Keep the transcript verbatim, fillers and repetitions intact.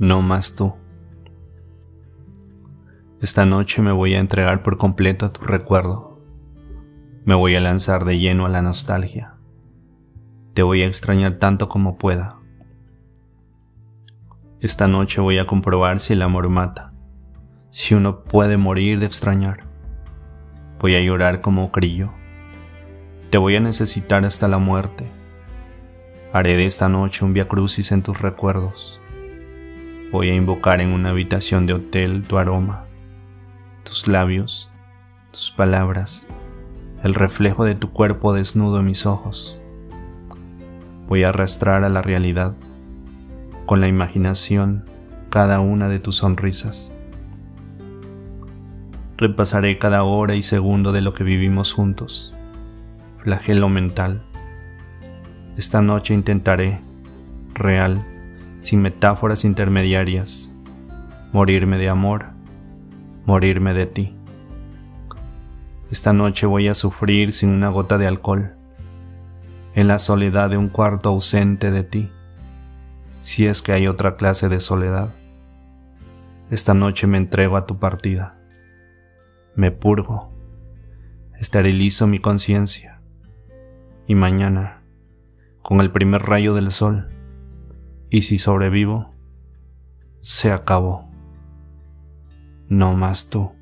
no más tú. Esta noche me voy a entregar por completo a tu recuerdo. Me voy a lanzar de lleno a la nostalgia. Te voy a extrañar tanto como pueda. Esta noche voy a comprobar si el amor mata, si uno puede morir de extrañar. Voy a llorar como crillo. Te voy a necesitar hasta la muerte. Haré de esta noche un viacrucis en tus recuerdos. Voy a invocar en una habitación de hotel tu aroma, tus labios, tus palabras, el reflejo de tu cuerpo desnudo en mis ojos. Voy a arrastrar a la realidad, con la imaginación, cada una de tus sonrisas. Repasaré cada hora y segundo de lo que vivimos juntos, flagelo mental. Esta noche intentaré, real, sin metáforas intermediarias, morirme de amor, morirme de ti. Esta noche voy a sufrir sin una gota de alcohol, en la soledad de un cuarto ausente de ti, si es que hay otra clase de soledad. Esta noche me entrego a tu partida, me purgo, esterilizo mi conciencia, y mañana, con el primer rayo del sol, y si sobrevivo, se acabó. No más tú.